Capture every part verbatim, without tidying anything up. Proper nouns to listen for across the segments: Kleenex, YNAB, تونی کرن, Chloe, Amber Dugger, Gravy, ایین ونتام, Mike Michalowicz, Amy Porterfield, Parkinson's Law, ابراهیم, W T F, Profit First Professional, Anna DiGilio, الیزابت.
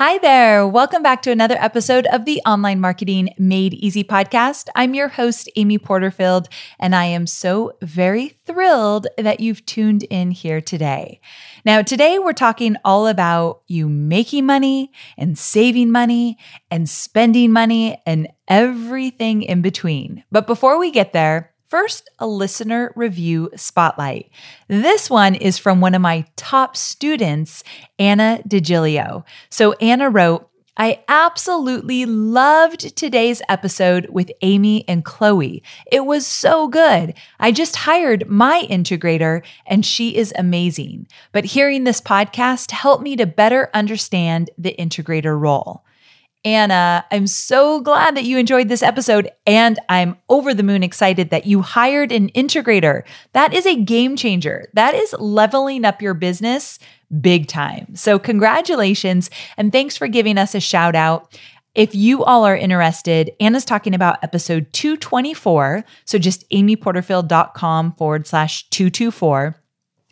Hi there. Welcome back to another episode of the Online Marketing Made Easy podcast. I'm your host, Amy Porterfield, and I am so very thrilled that you've tuned in here today. Now, today we're talking all about you making money and saving money and spending money and everything in between. But before we get there, first, a listener review spotlight. This one is from one of my top students, Anna DiGilio. So Anna wrote, I absolutely loved today's episode with Amy and Chloe. It was so good. I just hired my integrator and she is amazing. But hearing this podcast helped me to better understand the integrator role. Anna, I'm so glad that you enjoyed this episode, and I'm over the moon excited that you hired an integrator. That is a game changer. That is leveling up your business big time. So congratulations, and thanks for giving us a shout out. If you all are interested, Anna's talking about episode two twenty-four, so just amyporterfield.com forward slash 224,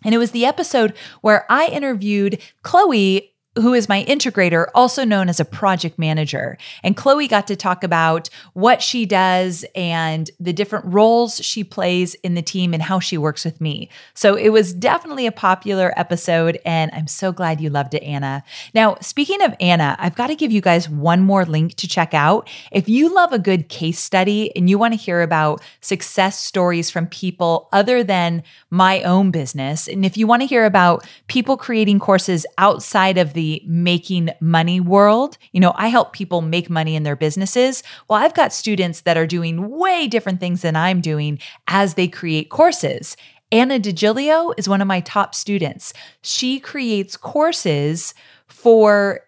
and it was the episode where I interviewed Chloe, who is my integrator, also known as a project manager. And Chloe got to talk about what she does and the different roles she plays in the team and how she works with me. So it was definitely a popular episode, and I'm so glad you loved it, Anna. Now, speaking of Anna, I've got to give you guys one more link to check out. If you love a good case study and you want to hear about success stories from people other than my own business, and if you want to hear about people creating courses outside of the making money world. You know, I help people make money in their businesses. Well, I've got students that are doing way different things than I'm doing as they create courses. Anna DiGilio is one of my top students. She creates courses for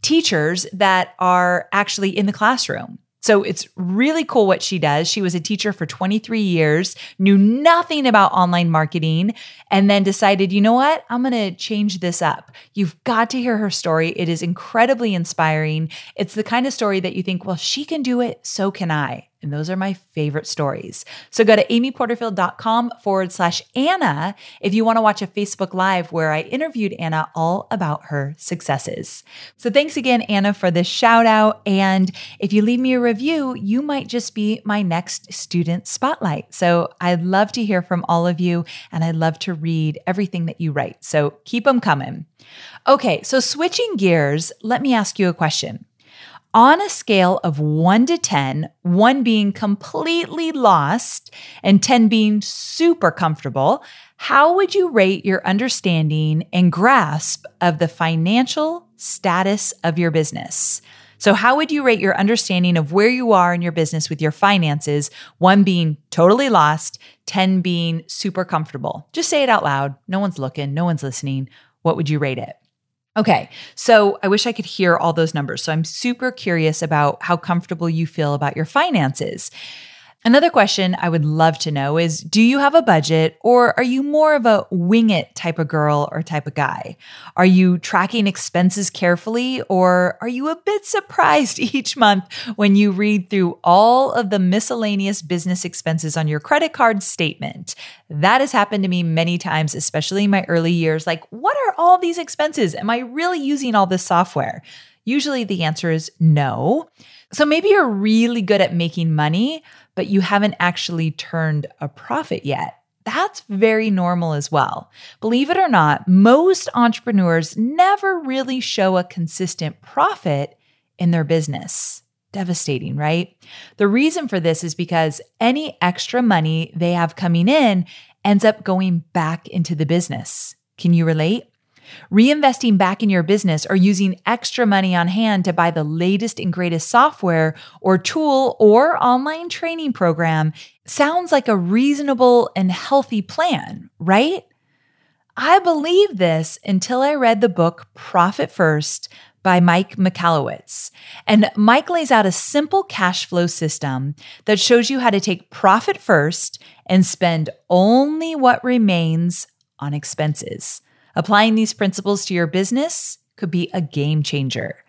teachers that are actually in the classroom. So it's really cool what she does. She was a teacher for twenty-three years, knew nothing about online marketing, and then decided, you know what? I'm going to change this up. You've got to hear her story. It is incredibly inspiring. It's the kind of story that you think, well, she can do it, so can I. And those are my favorite stories. So go to amyporterfield.com forward slash Anna if you want to watch a Facebook Live where I interviewed Anna all about her successes. So thanks again, Anna, for this shout out. And if you leave me a review, you might just be my next student spotlight. So I'd love to hear from all of you, and I'd love to read everything that you write. So keep them coming. Okay, so switching gears, let me ask you a question. On a scale of one to ten, one being completely lost and ten being super comfortable, how would you rate your understanding and grasp of the financial status of your business? So how would you rate your understanding of where you are in your business with your finances, one being totally lost, ten being super comfortable? Just say it out loud. No one's looking. No one's listening. What would you rate it? Okay, so I wish I could hear all those numbers. So I'm super curious about how comfortable you feel about your finances. Another question I would love to know is, do you have a budget, or are you more of a wing it type of girl or type of guy? Are you tracking expenses carefully, or are you a bit surprised each month when you read through all of the miscellaneous business expenses on your credit card statement? That has happened to me many times, especially in my early years. Like, what are all these expenses? Am I really using all this software? Usually the answer is no. So maybe you're really good at making money, but you haven't actually turned a profit yet. That's very normal as well. Believe it or not, most entrepreneurs never really show a consistent profit in their business. Devastating, right? The reason for this is because any extra money they have coming in ends up going back into the business. Can you relate? Reinvesting back in your business or using extra money on hand to buy the latest and greatest software or tool or online training program sounds like a reasonable and healthy plan, right? I believed this until I read the book Profit First by Mike Michalowicz. And Mike lays out a simple cash flow system that shows you how to take profit first and spend only what remains on expenses. Applying these principles to your business could be a game changer.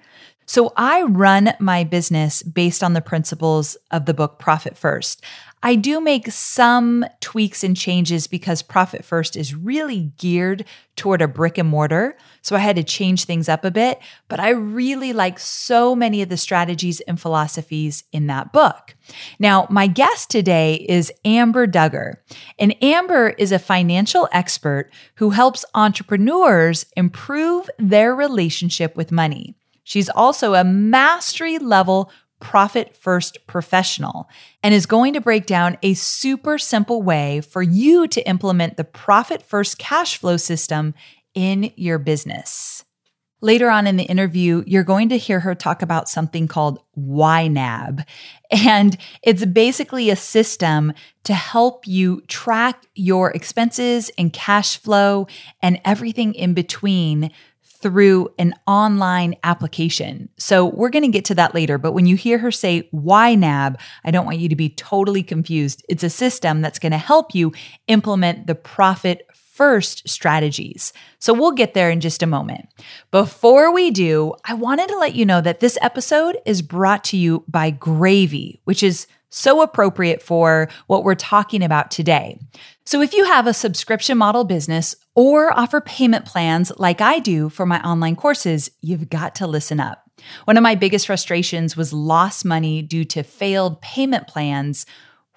So I run my business based on the principles of the book Profit First. I do make some tweaks and changes because Profit First is really geared toward a brick and mortar, so I had to change things up a bit, but I really like so many of the strategies and philosophies in that book. Now, my guest today is Amber Dugger, and Amber is a financial expert who helps entrepreneurs improve their relationship with money. She's also a mastery level Profit First Professional and is going to break down a super simple way for you to implement the Profit First cash flow system in your business. Later on in the interview, you're going to hear her talk about something called Y N A B, and it's basically a system to help you track your expenses and cash flow and everything in between through an online application. So we're going to get to that later, but when you hear her say Y N A B, I don't want you to be totally confused. It's a system that's going to help you implement the Profit First strategies. So we'll get there in just a moment. Before we do, I wanted to let you know that this episode is brought to you by Gravy, which is so appropriate for what we're talking about today. So if you have a subscription model business or offer payment plans like I do for my online courses, you've got to listen up. One of my biggest frustrations was lost money due to failed payment plans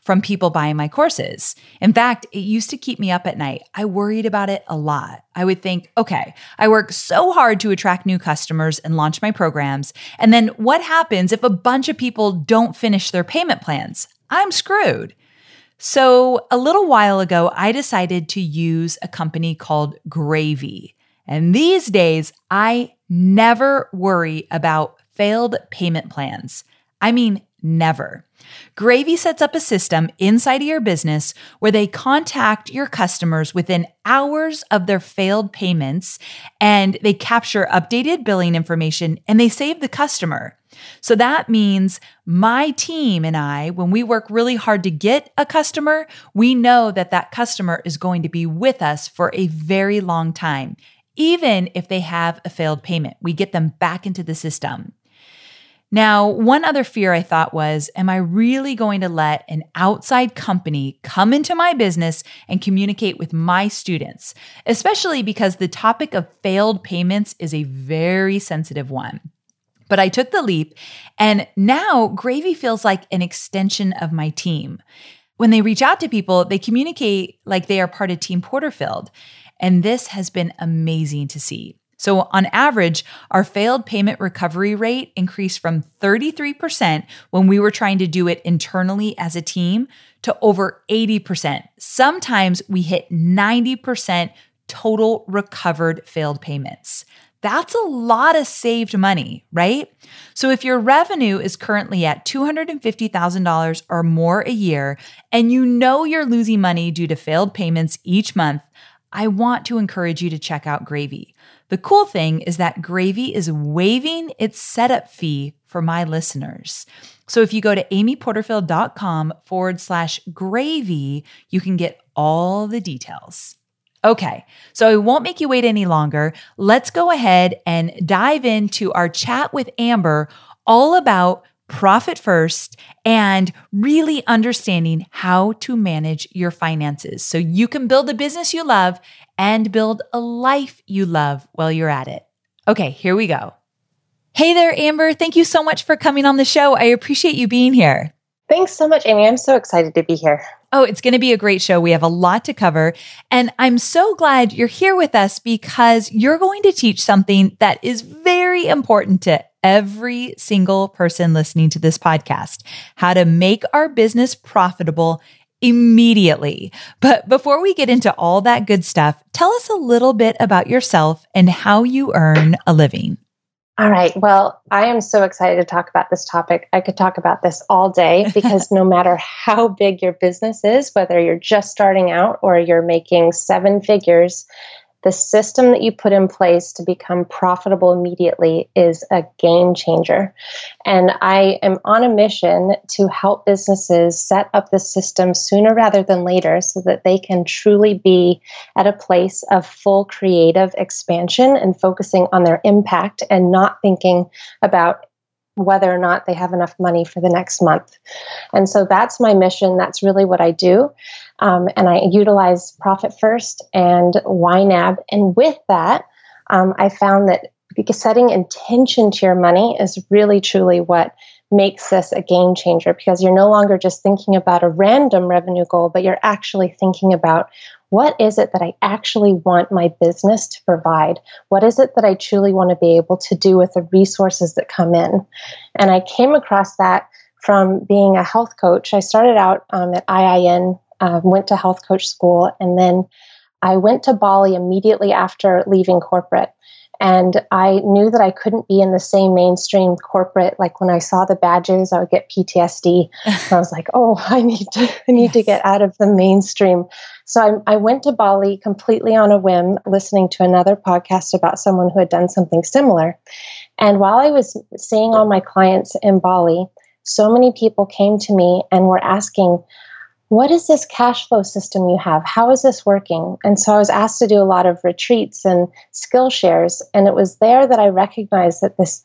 from people buying my courses. In fact, it used to keep me up at night. I worried about it a lot. I would think, okay, I work so hard to attract new customers and launch my programs, and then what happens if a bunch of people don't finish their payment plans? I'm screwed. So a little while ago, I decided to use a company called Gravy. And these days, I never worry about failed payment plans. I mean, never. Gravy sets up a system inside of your business where they contact your customers within hours of their failed payments, and they capture updated billing information and they save the customer. So that means my team and I, when we work really hard to get a customer, we know that that customer is going to be with us for a very long time, even if they have a failed payment. We get them back into the system. Now, one other fear I thought was, am I really going to let an outside company come into my business and communicate with my students, especially because the topic of failed payments is a very sensitive one. But I took the leap, and now Gravy feels like an extension of my team. When they reach out to people, they communicate like they are part of Team Porterfield, and this has been amazing to see. So on average, our failed payment recovery rate increased from thirty-three percent when we were trying to do it internally as a team to over eighty percent. Sometimes we hit ninety percent total recovered failed payments. That's a lot of saved money, right? So if your revenue is currently at two hundred fifty thousand dollars or more a year, and you know you're losing money due to failed payments each month, I want to encourage you to check out Gravy. The cool thing is that Gravy is waiving its setup fee for my listeners. So if you go to amyporterfield.com forward slash Gravy, you can get all the details. Okay, so I won't make you wait any longer. Let's go ahead and dive into our chat with Amber all about Profit First and really understanding how to manage your finances so you can build a business you love and build a life you love while you're at it. Okay, here we go. Hey there, Amber. Thank you so much for coming on the show. I appreciate you being here. Thanks so much, Amy. I'm so excited to be here. Oh, it's going to be a great show. We have a lot to cover. And I'm so glad you're here with us because you're going to teach something that is very important to every single person listening to this podcast, how to make our business profitable immediately. But before we get into all that good stuff, tell us a little bit about yourself and how you earn a living. All right. Well, I am so excited to talk about this topic. I could talk about this all day because no matter how big your business is, whether you're just starting out or you're making seven figures, The system that you put in place to become profitable immediately is a game changer. And I am on a mission to help businesses set up the system sooner rather than later so that they can truly be at a place of full creative expansion and focusing on their impact and not thinking about whether or not they have enough money for the next month. And so that's my mission. That's really what I do. Um, and I utilize Profit First and Y NAB. And with that, um, I found that setting intention to your money is really, truly what makes this a game changer, because you're no longer just thinking about a random revenue goal, but you're actually thinking about, what is it that I actually want my business to provide? What is it that I truly want to be able to do with the resources that come in? And I came across that from being a health coach. I started out um, at I I N, uh, went to health coach school, and then I went to Bali immediately after leaving corporate. And I knew that I couldn't be in the same mainstream corporate. Like when I saw the badges, I would get P T S D. And I was like, oh, I need to, I need yes. to get out of the mainstream. So I, I went to Bali completely on a whim, listening to another podcast about someone who had done something similar. And while I was seeing all my clients in Bali, so many people came to me and were asking, what is this cash flow system you have? How is this working? And so I was asked to do a lot of retreats and skill shares. And it was there that I recognized that this,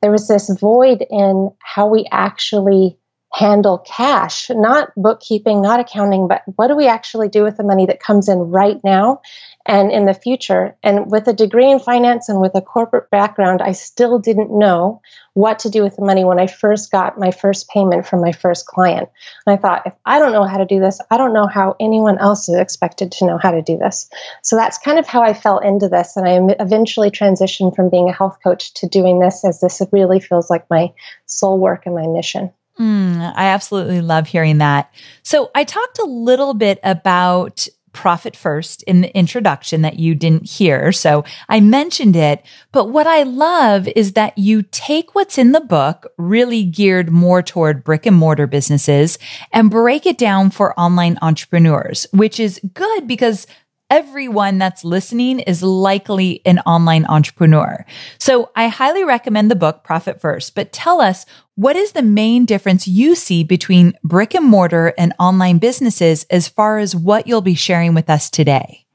there was this void in how we actually handle cash, not bookkeeping, not accounting, but what do we actually do with the money that comes in right now and in the future? And with a degree in finance and with a corporate background, I still didn't know what to do with the money when I first got my first payment from my first client. And I thought, if I don't know how to do this, I don't know how anyone else is expected to know how to do this. So that's kind of how I fell into this. And I eventually transitioned from being a health coach to doing this, as this really feels like my soul work and my mission. Mm, I absolutely love hearing that. So I talked a little bit about Profit First in the introduction that you didn't hear. So I mentioned it, but what I love is that you take what's in the book, really geared more toward brick and mortar businesses, and break it down for online entrepreneurs, which is good because everyone that's listening is likely an online entrepreneur. So I highly recommend the book Profit First, but tell us, what is the main difference you see between brick and mortar and online businesses as far as what you'll be sharing with us today?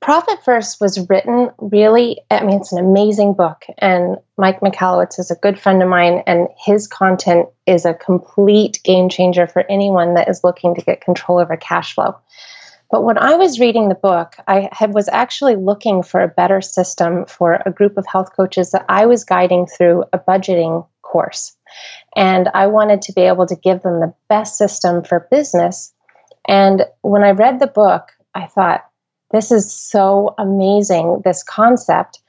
Profit First was written really, I mean, it's an amazing book. And Mike Michalowicz is a good friend of mine, and his content is a complete game changer for anyone that is looking to get control over cash flow. But when I was reading the book, I had, was actually looking for a better system for a group of health coaches that I was guiding through a budgeting course. And I wanted to be able to give them the best system for business. And when I read the book, I thought, this is so amazing, this concept.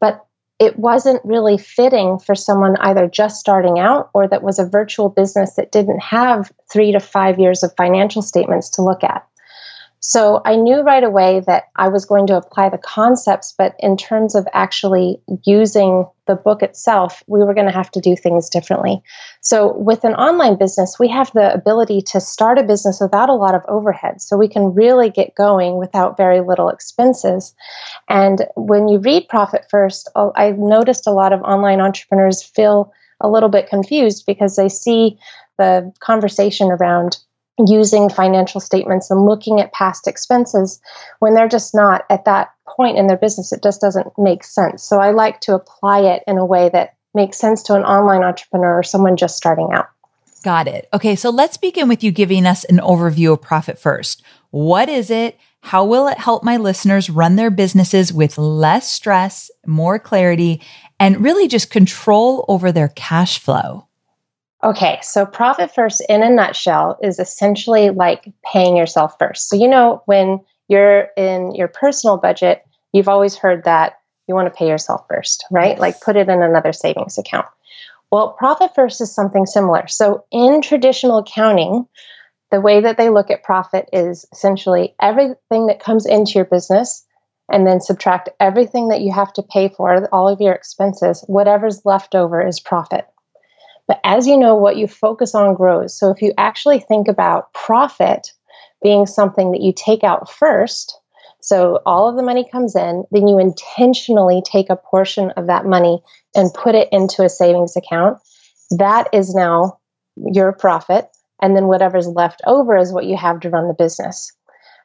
But it wasn't really fitting for someone either just starting out or that was a virtual business that didn't have three to five years of financial statements to look at. So I knew right away that I was going to apply the concepts, but in terms of actually using the book itself, we were going to have to do things differently. So with an online business, we have the ability to start a business without a lot of overhead. So we can really get going without very little expenses. And when you read Profit First, I've noticed a lot of online entrepreneurs feel a little bit confused because they see the conversation around using financial statements and looking at past expenses when they're just not at that point in their business. It just doesn't make sense. So I like to apply it in a way that makes sense to an online entrepreneur or someone just starting out. Got it. Okay, so let's begin with you giving us an overview of Profit First. What is it? How will it help my listeners run their businesses with less stress, more clarity, and really just control over their cash flow? Okay, so Profit First in a nutshell is essentially like paying yourself first. So, you know, when you're in your personal budget, you've always heard that you want to pay yourself first, right? Like put it in another savings account. Well, Profit First is something similar. So in traditional accounting, the way that they look at profit is essentially everything that comes into your business, and then subtract everything that you have to pay for, all of your expenses. Whatever's left over is profit. But as you know, what you focus on grows. So if you actually think about profit being something that you take out first, So all of the money comes in, then you intentionally take a portion of that money and put it into a savings account. That is now your profit. And then whatever's left over is what you have to run the business.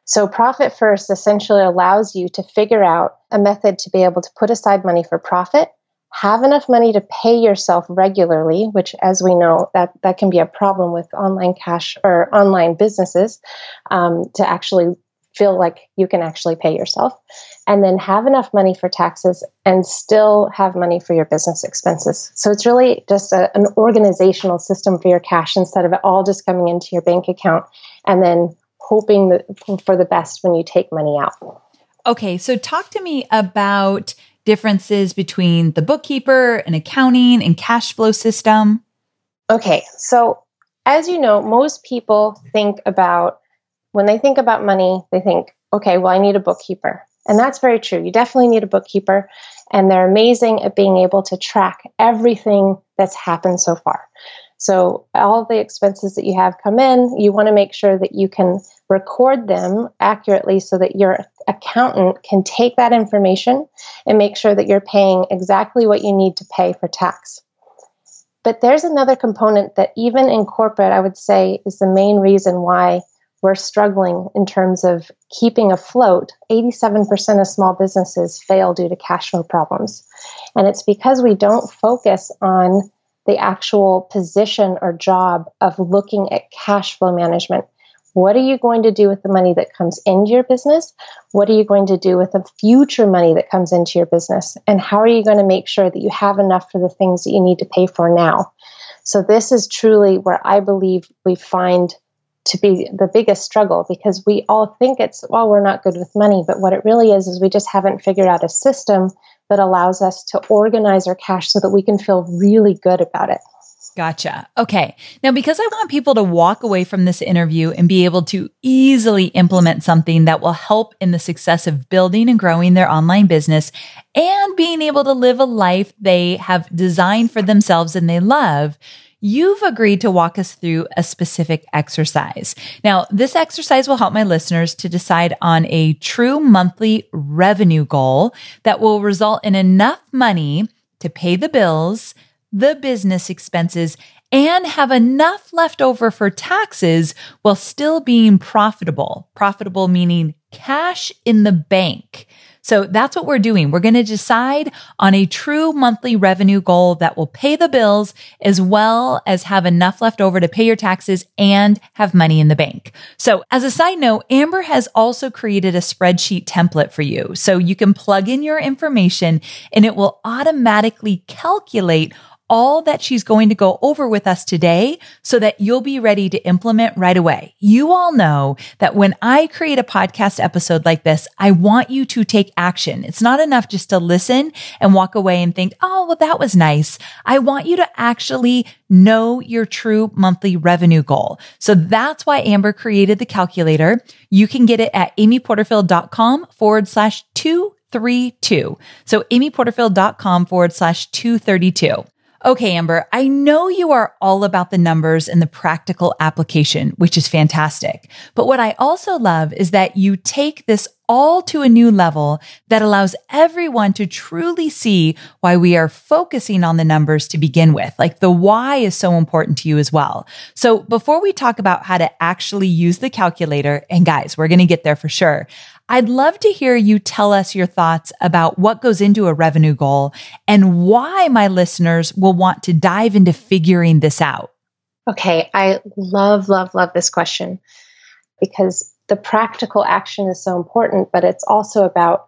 So Profit First essentially allows you to figure out a method to be able to put aside money for profit, have enough money to pay yourself regularly, which, as we know, that, that can be a problem with online cash or online businesses, um, to actually feel like you can actually pay yourself, and then have enough money for taxes and still have money for your business expenses. So it's really just a, an organizational system for your cash instead of it all just coming into your bank account and then hoping that, for the best when you take money out. Okay, so talk to me about differences between the bookkeeper and accounting and cash flow system. Okay, so as you know, most people think about, when they think about money, they think, okay, well, I need a bookkeeper. And that's very true. You definitely need a bookkeeper. And they're amazing at being able to track everything that's happened so far. So all the expenses that you have come in, you want to make sure that you can record them accurately so that your accountant can take that information and make sure that you're paying exactly what you need to pay for tax. But there's another component that even in corporate, I would say, is the main reason why we're struggling in terms of keeping afloat. eighty-seven percent of small businesses fail due to cash flow problems. And it's because we don't focus on the actual position or job of looking at cash flow management. What are you going to do with the money that comes into your business? What are you going to do with the future money that comes into your business? And how are you going to make sure that you have enough for the things that you need to pay for now? So this is truly where I believe we find to be the biggest struggle, because we all think it's, well, we're not good with money, but what it really is, is we just haven't figured out a system that allows us to organize our cash so that we can feel really good about it. Gotcha. Okay. Now, because I want people to walk away from this interview and be able to easily implement something that will help in the success of building and growing their online business and being able to live a life they have designed for themselves and they love, you've agreed to walk us through a specific exercise. Now, this exercise will help my listeners to decide on a true monthly revenue goal that will result in enough money to pay the bills, the business expenses, and have enough left over for taxes while still being profitable. Profitable meaning cash in the bank. So that's what we're doing. We're going to decide on a true monthly revenue goal that will pay the bills as well as have enough left over to pay your taxes and have money in the bank. So as a side note, Amber has also created a spreadsheet template for you. So you can plug in your information and it will automatically calculate all that she's going to go over with us today so that you'll be ready to implement right away. You all know that when I create a podcast episode like this, I want you to take action. It's not enough just to listen and walk away and think, oh, well, that was nice. I want you to actually know your true monthly revenue goal. So that's why Amber created the calculator. You can get it at amyporterfield.com forward slash 232. So amyporterfield.com forward slash 232. Okay, Amber, I know you are all about the numbers and the practical application, which is fantastic. But what I also love is that you take this all to a new level that allows everyone to truly see why we are focusing on the numbers to begin with. Like the why is so important to you as well. So before we talk about how to actually use the calculator, and guys, we're going to get there for sure, I'd love to hear you tell us your thoughts about what goes into a revenue goal and why my listeners will want to dive into figuring this out. Okay. I love, love, love this question because the practical action is so important, but it's also about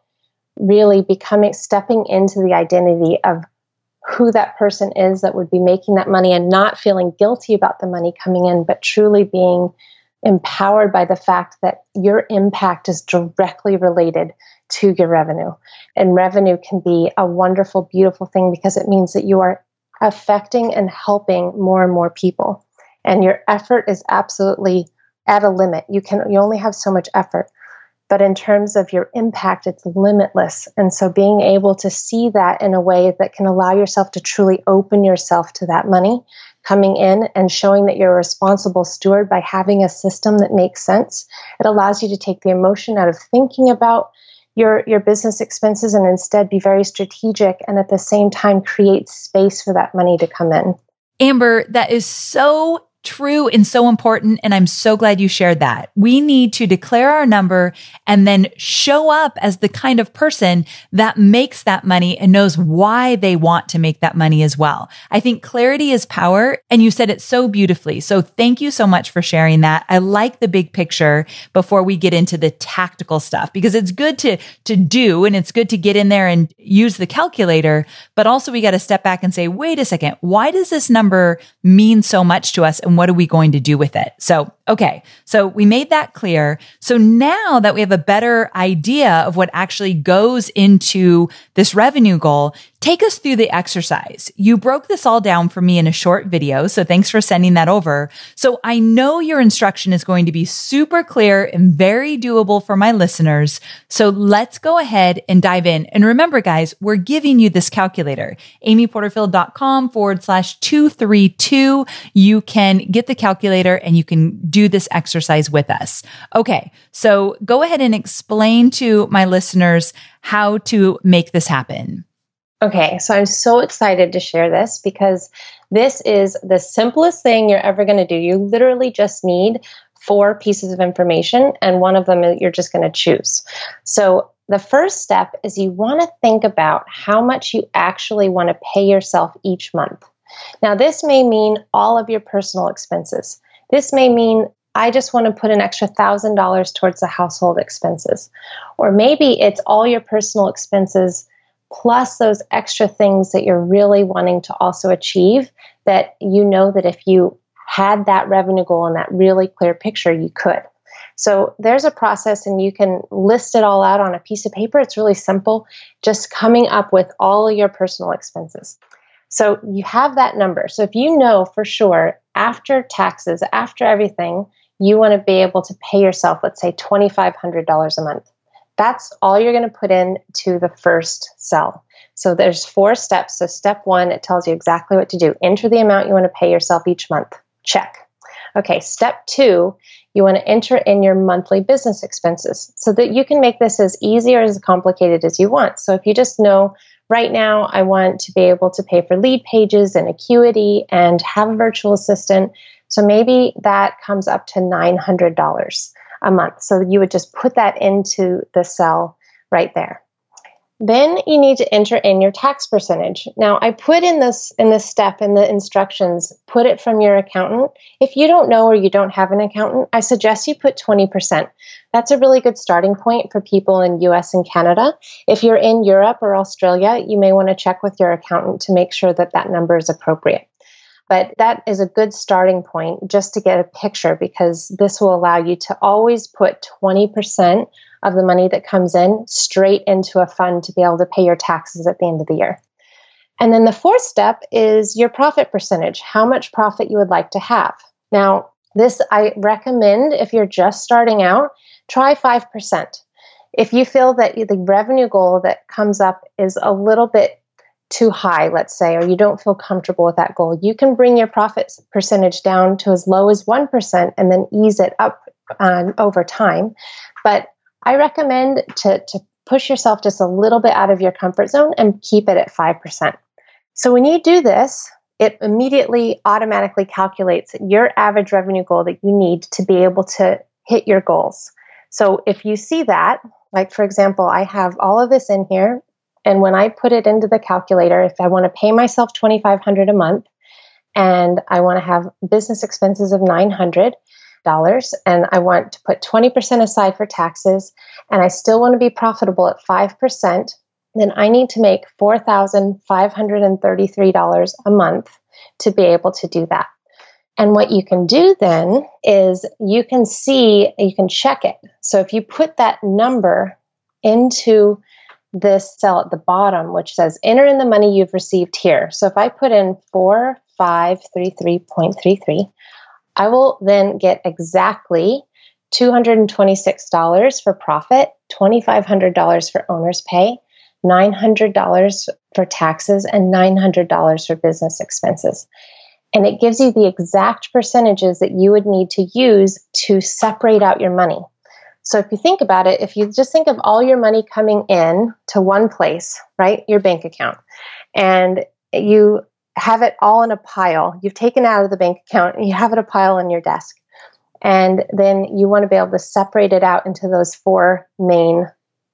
really becoming, stepping into the identity of who that person is that would be making that money and not feeling guilty about the money coming in, but truly being empowered by the fact that your impact is directly related to your revenue. And revenue can be a wonderful, beautiful thing because it means that you are affecting and helping more and more people. And your effort is absolutely at a limit. You can, you only have so much effort. But in terms of your impact, it's limitless. And so being able to see that in a way that can allow yourself to truly open yourself to that money coming in and showing that you're a responsible steward by having a system that makes sense. It allows you to take the emotion out of thinking about your your business expenses and instead be very strategic and at the same time create space for that money to come in. Amber, that is so true and so important. And I'm so glad you shared that. We need to declare our number and then show up as the kind of person that makes that money and knows why they want to make that money as well. I think clarity is power. And you said it so beautifully. So thank you so much for sharing that. I like the big picture before we get into the tactical stuff, because it's good to, to do, and it's good to get in there and use the calculator. But also we got to step back and say, wait a second, why does this number mean so much to us? And what are we going to do with it? So, okay. So we made that clear. So now that we have a better idea of what actually goes into this revenue goal, take us through the exercise. You broke this all down for me in a short video. So thanks for sending that over. So I know your instruction is going to be super clear and very doable for my listeners. So let's go ahead and dive in. And remember, guys, we're giving you this calculator, amyporterfield.com forward slash 232. You can get the calculator and you can do this exercise with us. Okay. So go ahead and explain to my listeners how to make this happen. Okay. So I'm so excited to share this because this is the simplest thing you're ever going to do. You literally just need four pieces of information, and one of them you're just going to choose. So the first step is you want to think about how much you actually want to pay yourself each month. Now, this may mean all of your personal expenses. This may mean I just want to put an extra one thousand dollars towards the household expenses. Or maybe it's all your personal expenses plus those extra things that you're really wanting to also achieve that you know that if you had that revenue goal and that really clear picture, you could. So there's a process, and you can list it all out on a piece of paper. It's really simple, just coming up with all of your personal expenses. So you have that number. So if you know for sure, after taxes, after everything, you want to be able to pay yourself, let's say twenty-five hundred dollars a month. That's all you're going to put in to the first cell. So there's four steps. So step one, it tells you exactly what to do. Enter the amount you want to pay yourself each month. Check. Okay. Step two, you want to enter in your monthly business expenses so that you can make this as easy or as complicated as you want. So if you just know, right now, I want to be able to pay for lead pages and Acuity and have a virtual assistant. So maybe that comes up to nine hundred dollars a month. So you would just put that into the cell right there. Then you need to enter in your tax percentage. Now, I put in this in this step in the instructions, put it from your accountant. If you don't know or you don't have an accountant, I suggest you put twenty percent. That's a really good starting point for people in U S and Canada. If you're in Europe or Australia, you may want to check with your accountant to make sure that that number is appropriate. But that is a good starting point just to get a picture, because this will allow you to always put twenty percent of the money that comes in straight into a fund to be able to pay your taxes at the end of the year. And then the fourth step is your profit percentage, how much profit you would like to have. Now, this I recommend if you're just starting out, try five percent. If you feel that the revenue goal that comes up is a little bit too high, let's say, or you don't feel comfortable with that goal, you can bring your profit percentage down to as low as one percent and then ease it up um, over time. But I recommend to, to push yourself just a little bit out of your comfort zone and keep it at five percent. So when you do this, it immediately automatically calculates your average revenue goal that you need to be able to hit your goals. So if you see that, like for example, I have all of this in here. And when I put it into the calculator, if I want to pay myself twenty-five hundred dollars a month and I want to have business expenses of nine hundred dollars and I want to put twenty percent aside for taxes and I still want to be profitable at five percent, then I need to make four thousand five hundred thirty-three dollars a month to be able to do that. And what you can do then is you can see, you can check it. So if you put that number into this cell at the bottom, which says enter in the money you've received here. So if I put in four thousand five hundred thirty-three dollars and thirty-three cents, I will then get exactly two hundred twenty-six dollars for profit, two thousand five hundred dollars for owner's pay, nine hundred dollars for taxes, and nine hundred dollars for business expenses. And it gives you the exact percentages that you would need to use to separate out your money. So if you think about it, if you just think of all your money coming in to one place, right, your bank account, and you have it all in a pile, you've taken it out of the bank account and you have it a pile on your desk. And then you want to be able to separate it out into those four main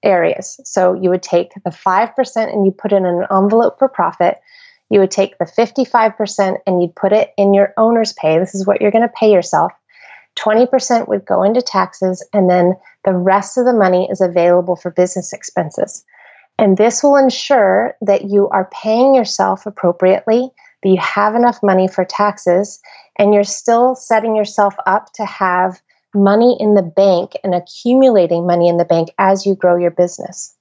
areas. So you would take the five percent and you put it in an envelope for profit. You would take the fifty-five percent and you'd put it in your owner's pay. This is what you're going to pay yourself. twenty percent would go into taxes, and then the rest of the money is available for business expenses. And this will ensure that you are paying yourself appropriately, that you have enough money for taxes, and you're still setting yourself up to have money in the bank and accumulating money in the bank as you grow your business.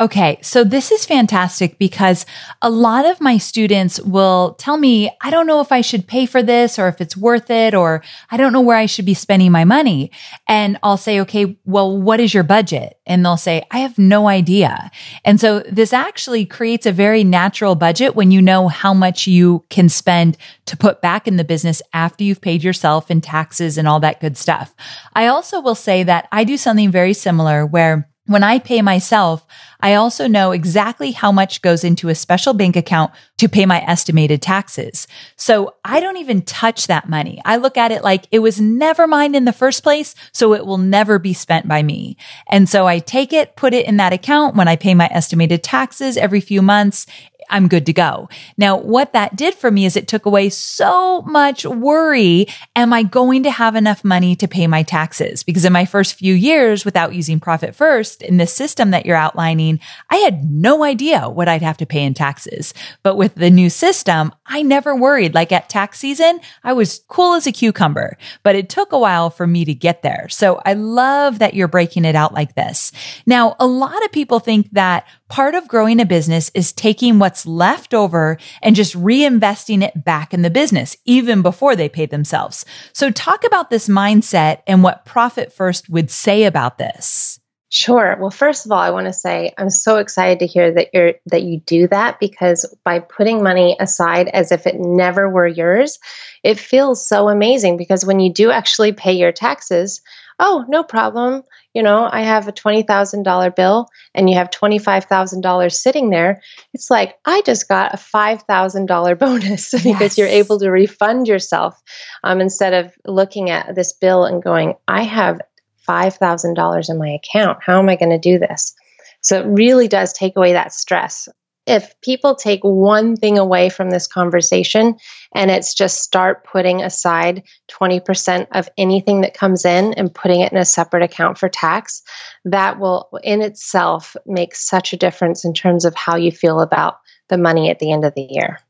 Okay, so this is fantastic because a lot of my students will tell me, I don't know if I should pay for this or if it's worth it, or I don't know where I should be spending my money. And I'll say, okay, well, what is your budget? And they'll say, I have no idea. And so this actually creates a very natural budget when you know how much you can spend to put back in the business after you've paid yourself and taxes and all that good stuff. I also will say that I do something very similar where when I pay myself, I also know exactly how much goes into a special bank account to pay my estimated taxes. So I don't even touch that money. I look at it like it was never mine in the first place, so it will never be spent by me. And so I take it, put it in that account. When I pay my estimated taxes every few months, I'm good to go. Now, what that did for me is it took away so much worry. Am I going to have enough money to pay my taxes? Because in my first few years without using Profit First in this system that you're outlining, I had no idea what I'd have to pay in taxes. But with the new system, I never worried. Like at tax season, I was cool as a cucumber, but it took a while for me to get there. So I love that you're breaking it out like this. Now, a lot of people think that part of growing a business is taking what's left over and just reinvesting it back in the business, even before they pay themselves. So talk about this mindset and what Profit First would say about this. Sure. Well, first of all, I want to say I'm so excited to hear that you're that you do that, because by putting money aside as if it never were yours, it feels so amazing, because when you do actually pay your taxes, oh, no problem. You know, I have a twenty thousand dollars bill and you have twenty-five thousand dollars sitting there. It's like, I just got a five thousand dollars bonus. Yes. Because you're able to refund yourself um, instead of looking at this bill and going, I have five thousand dollars in my account. How am I going to do this? So it really does take away that stress. If people take one thing away from this conversation, and it's just start putting aside twenty percent of anything that comes in and putting it in a separate account for tax, that will in itself make such a difference in terms of how you feel about the money at the end of the year.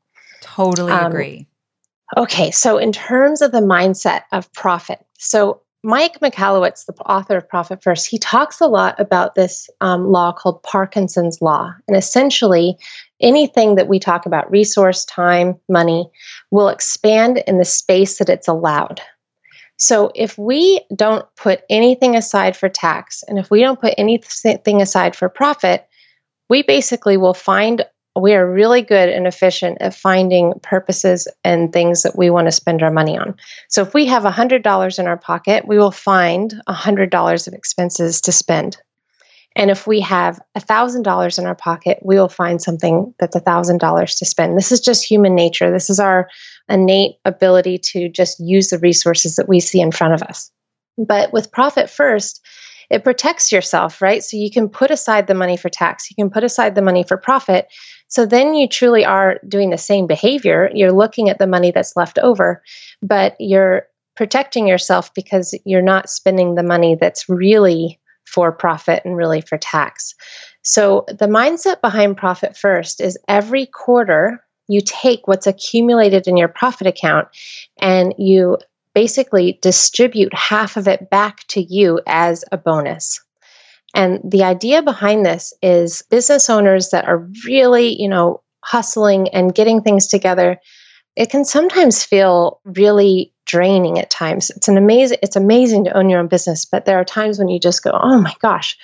Totally um, agree. Okay. So in terms of the mindset of profit, so Mike Michalowicz, the author of Profit First, he talks a lot about this um, law called Parkinson's Law. And essentially, anything that we talk about, resource, time, money, will expand in the space that it's allowed. So if we don't put anything aside for tax, and if we don't put anything aside for profit, we basically will find we are really good and efficient at finding purposes and things that we want to spend our money on. So if we have one hundred dollars in our pocket, we will find one hundred dollars of expenses to spend. And if we have one thousand dollars in our pocket, we will find something that's one thousand dollars to spend. This is just human nature. This is our innate ability to just use the resources that we see in front of us. But with Profit First, it protects yourself, right? So you can put aside the money for tax. You can put aside the money for profit. So then you truly are doing the same behavior. You're looking at the money that's left over, but you're protecting yourself because you're not spending the money that's really for profit and really for tax. So the mindset behind Profit First is every quarter you take what's accumulated in your profit account and you basically distribute half of it back to you as a bonus. And the idea behind this is business owners that are really, you know, hustling and getting things together, it can sometimes feel really draining at times. It's an amazing, it's amazing to own your own business, but there are times when you just go, oh my gosh.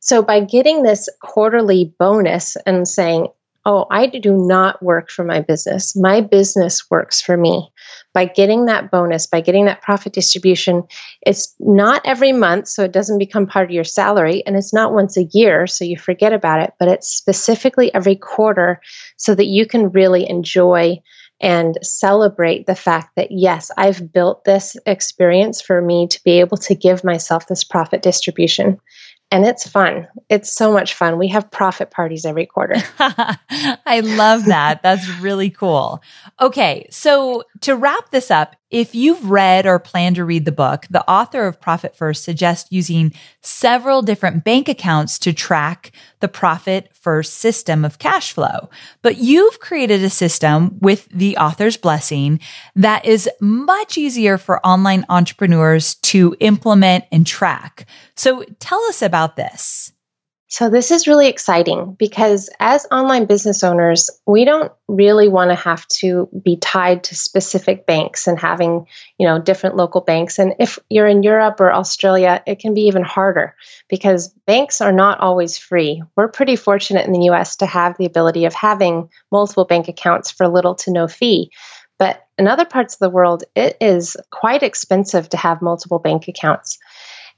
So by getting this quarterly bonus and saying, oh, I do not work for my business. My business works for me. By getting that bonus, by getting that profit distribution, it's not every month, so it doesn't become part of your salary, and it's not once a year, so you forget about it, but it's specifically every quarter so that you can really enjoy and celebrate the fact that, yes, I've built this experience for me to be able to give myself this profit distribution. And it's fun. It's so much fun. We have profit parties every quarter. I love that. That's really cool. Okay. So to wrap this up, if you've read or plan to read the book, the author of Profit First suggests using several different bank accounts to track the Profit First system of cash flow. But you've created a system with the author's blessing that is much easier for online entrepreneurs to implement and track. So tell us about this. So this is really exciting because as online business owners, we don't really want to have to be tied to specific banks and having, you know, different local banks. And if you're in Europe or Australia, it can be even harder because banks are not always free. We're pretty fortunate in the U S to have the ability of having multiple bank accounts for little to no fee. But in other parts of the world, it is quite expensive to have multiple bank accounts.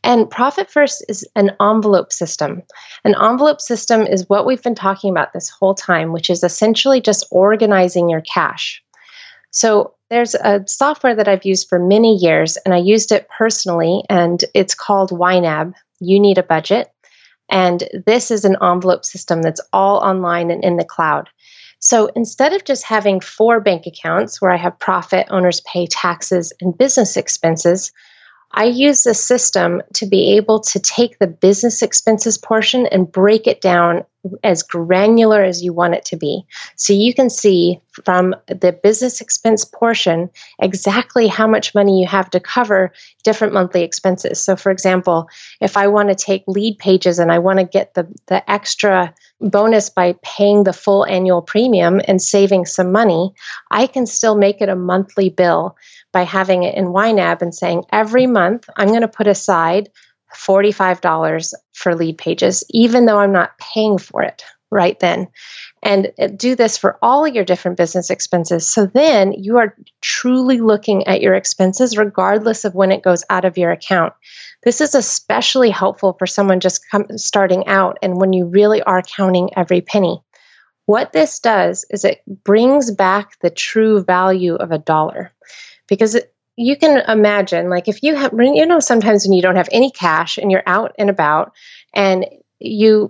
And Profit First is an envelope system. An envelope system is what we've been talking about this whole time, which is essentially just organizing your cash. So there's a software that I've used for many years, and I used it personally, and it's called Y N A B. You Need a Budget. And this is an envelope system that's all online and in the cloud. So instead of just having four bank accounts where I have profit, owner's pay, taxes, and business expenses, I use this system to be able to take the business expenses portion and break it down as granular as you want it to be. So you can see from the business expense portion exactly how much money you have to cover different monthly expenses. So for example, if I want to take lead pages and I want to get the, the extra bonus by paying the full annual premium and saving some money, I can still make it a monthly bill by having it in Y N A B and saying every month I'm going to put aside forty-five dollars for lead pages, even though I'm not paying for it right then. And do this for all your different business expenses. So then you are truly looking at your expenses regardless of when it goes out of your account. This is especially helpful for someone just come, starting out and when you really are counting every penny. What this does is it brings back the true value of a dollar because it you can imagine, like if you have, you know, sometimes when you don't have any cash and you're out and about and you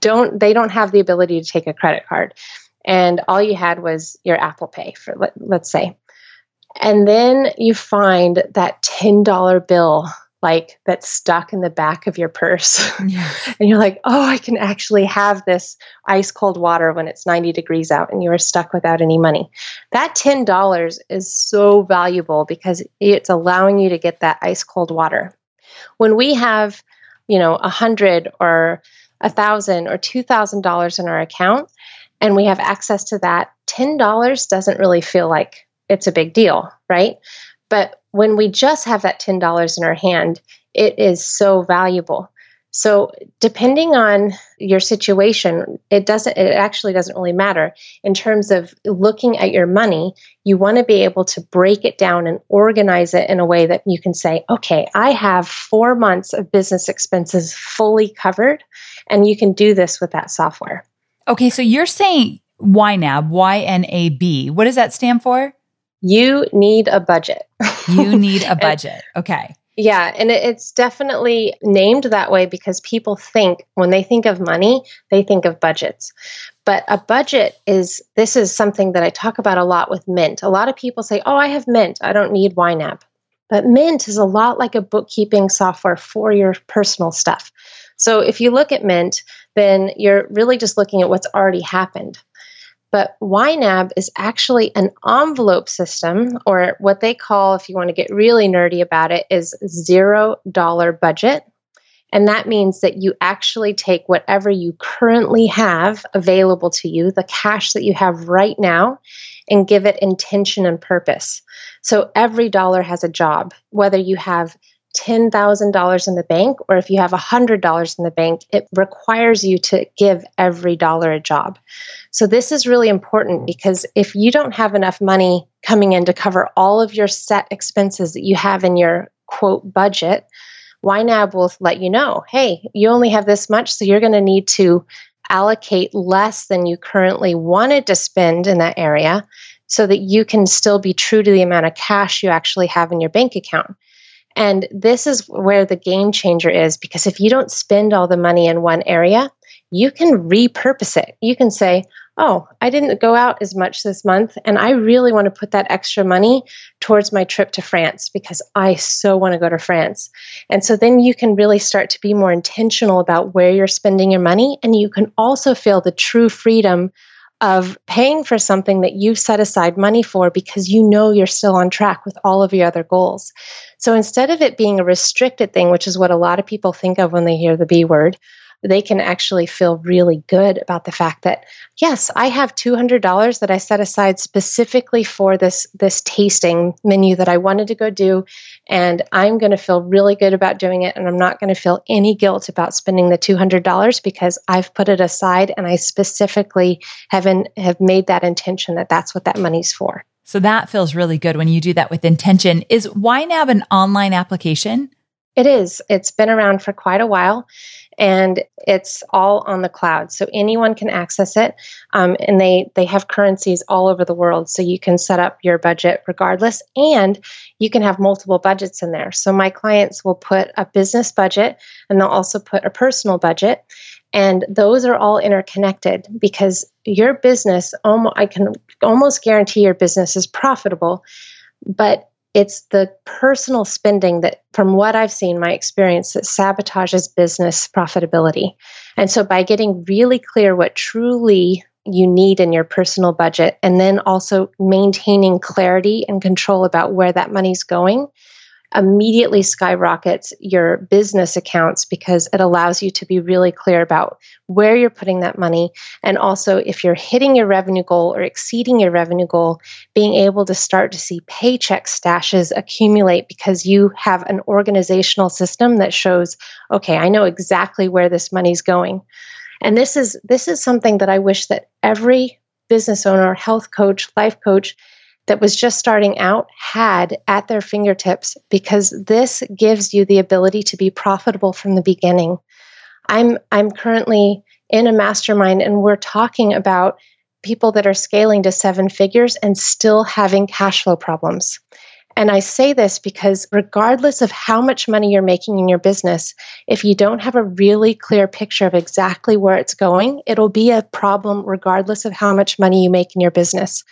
don't, they don't have the ability to take a credit card and all you had was your Apple Pay for, let, let's say. And then you find that ten dollar bill, like that's stuck in the back of your purse. Yeah. And you're like, oh, I can actually have this ice cold water when it's ninety degrees out and you are stuck without any money. That ten dollars is so valuable because it's allowing you to get that ice cold water. When we have, you know, a hundred or a thousand or two thousand dollars in our account and we have access to that, ten dollars doesn't really feel like it's a big deal, right? But when we just have that ten dollars in our hand, it is so valuable. So depending on your situation, it doesn't, it actually doesn't really matter in terms of looking at your money. You want to be able to break it down and organize it in a way that you can say, okay, I have four months of business expenses fully covered, and you can do this with that software. Okay. So you're saying Y N A B, Y N A B. What does that stand for? You need a budget. You need a budget. And, okay. Yeah. And it, it's definitely named that way because people think when they think of money, they think of budgets. But a budget is, this is something that I talk about a lot with Mint. A lot of people say, oh, I have Mint. I don't need Y N A B. But Mint is a lot like a bookkeeping software for your personal stuff. So if you look at Mint, then you're really just looking at what's already happened. But Y N A B is actually an envelope system, or what they call, if you want to get really nerdy about it, is zero dollar budget. And that means that you actually take whatever you currently have available to you, the cash that you have right now, and give it intention and purpose. So every dollar has a job, whether you have ten thousand dollars in the bank or if you have one hundred dollars in the bank, it requires you to give every dollar a job. So this is really important because if you don't have enough money coming in to cover all of your set expenses that you have in your quote budget, Y NAB will let you know, hey, you only have this much, so you're going to need to allocate less than you currently wanted to spend in that area so that you can still be true to the amount of cash you actually have in your bank account. And this is where the game changer is, because if you don't spend all the money in one area, you can repurpose it. You can say, oh, I didn't go out as much this month, and I really want to put that extra money towards my trip to France because I so want to go to France. And so then you can really start to be more intentional about where you're spending your money, and you can also feel the true freedom of paying for something that you've set aside money for because you know you're still on track with all of your other goals. So instead of it being a restricted thing, which is what a lot of people think of when they hear the B word, they can actually feel really good about the fact that, yes, I have two hundred dollars that I set aside specifically for this, this tasting menu that I wanted to go do, and I'm going to feel really good about doing it, and I'm not going to feel any guilt about spending the two hundred dollars because I've put it aside, and I specifically have, in, have made that intention that that's what that money's for. So that feels really good when you do that with intention. Is Y NAB an online application? It is. It's been around for quite a while. And it's all on the cloud, so anyone can access it. Um, and they they have currencies all over the world, so you can set up your budget regardless. And you can have multiple budgets in there. So my clients will put a business budget, and they'll also put a personal budget. And those are all interconnected because your business, almost, I can almost guarantee your business is profitable, but it's the personal spending that, from what I've seen, my experience, that sabotages business profitability. And so by getting really clear what truly you need in your personal budget, and then also maintaining clarity and control about where that money's going, immediately skyrockets your business accounts because it allows you to be really clear about where you're putting that money. And also, if you're hitting your revenue goal or exceeding your revenue goal, being able to start to see paycheck stashes accumulate because you have an organizational system that shows, okay, I know exactly where this money's going. And this is this is something that I wish that every business owner, health coach, life coach that was just starting out had at their fingertips, because this gives you the ability to be profitable from the beginning. I'm I'm currently in a mastermind, and we're talking about people that are scaling to seven figures and still having cash flow problems. And I say this because regardless of how much money you're making in your business, if you don't have a really clear picture of exactly where it's going, it'll be a problem regardless of how much money you make in your business.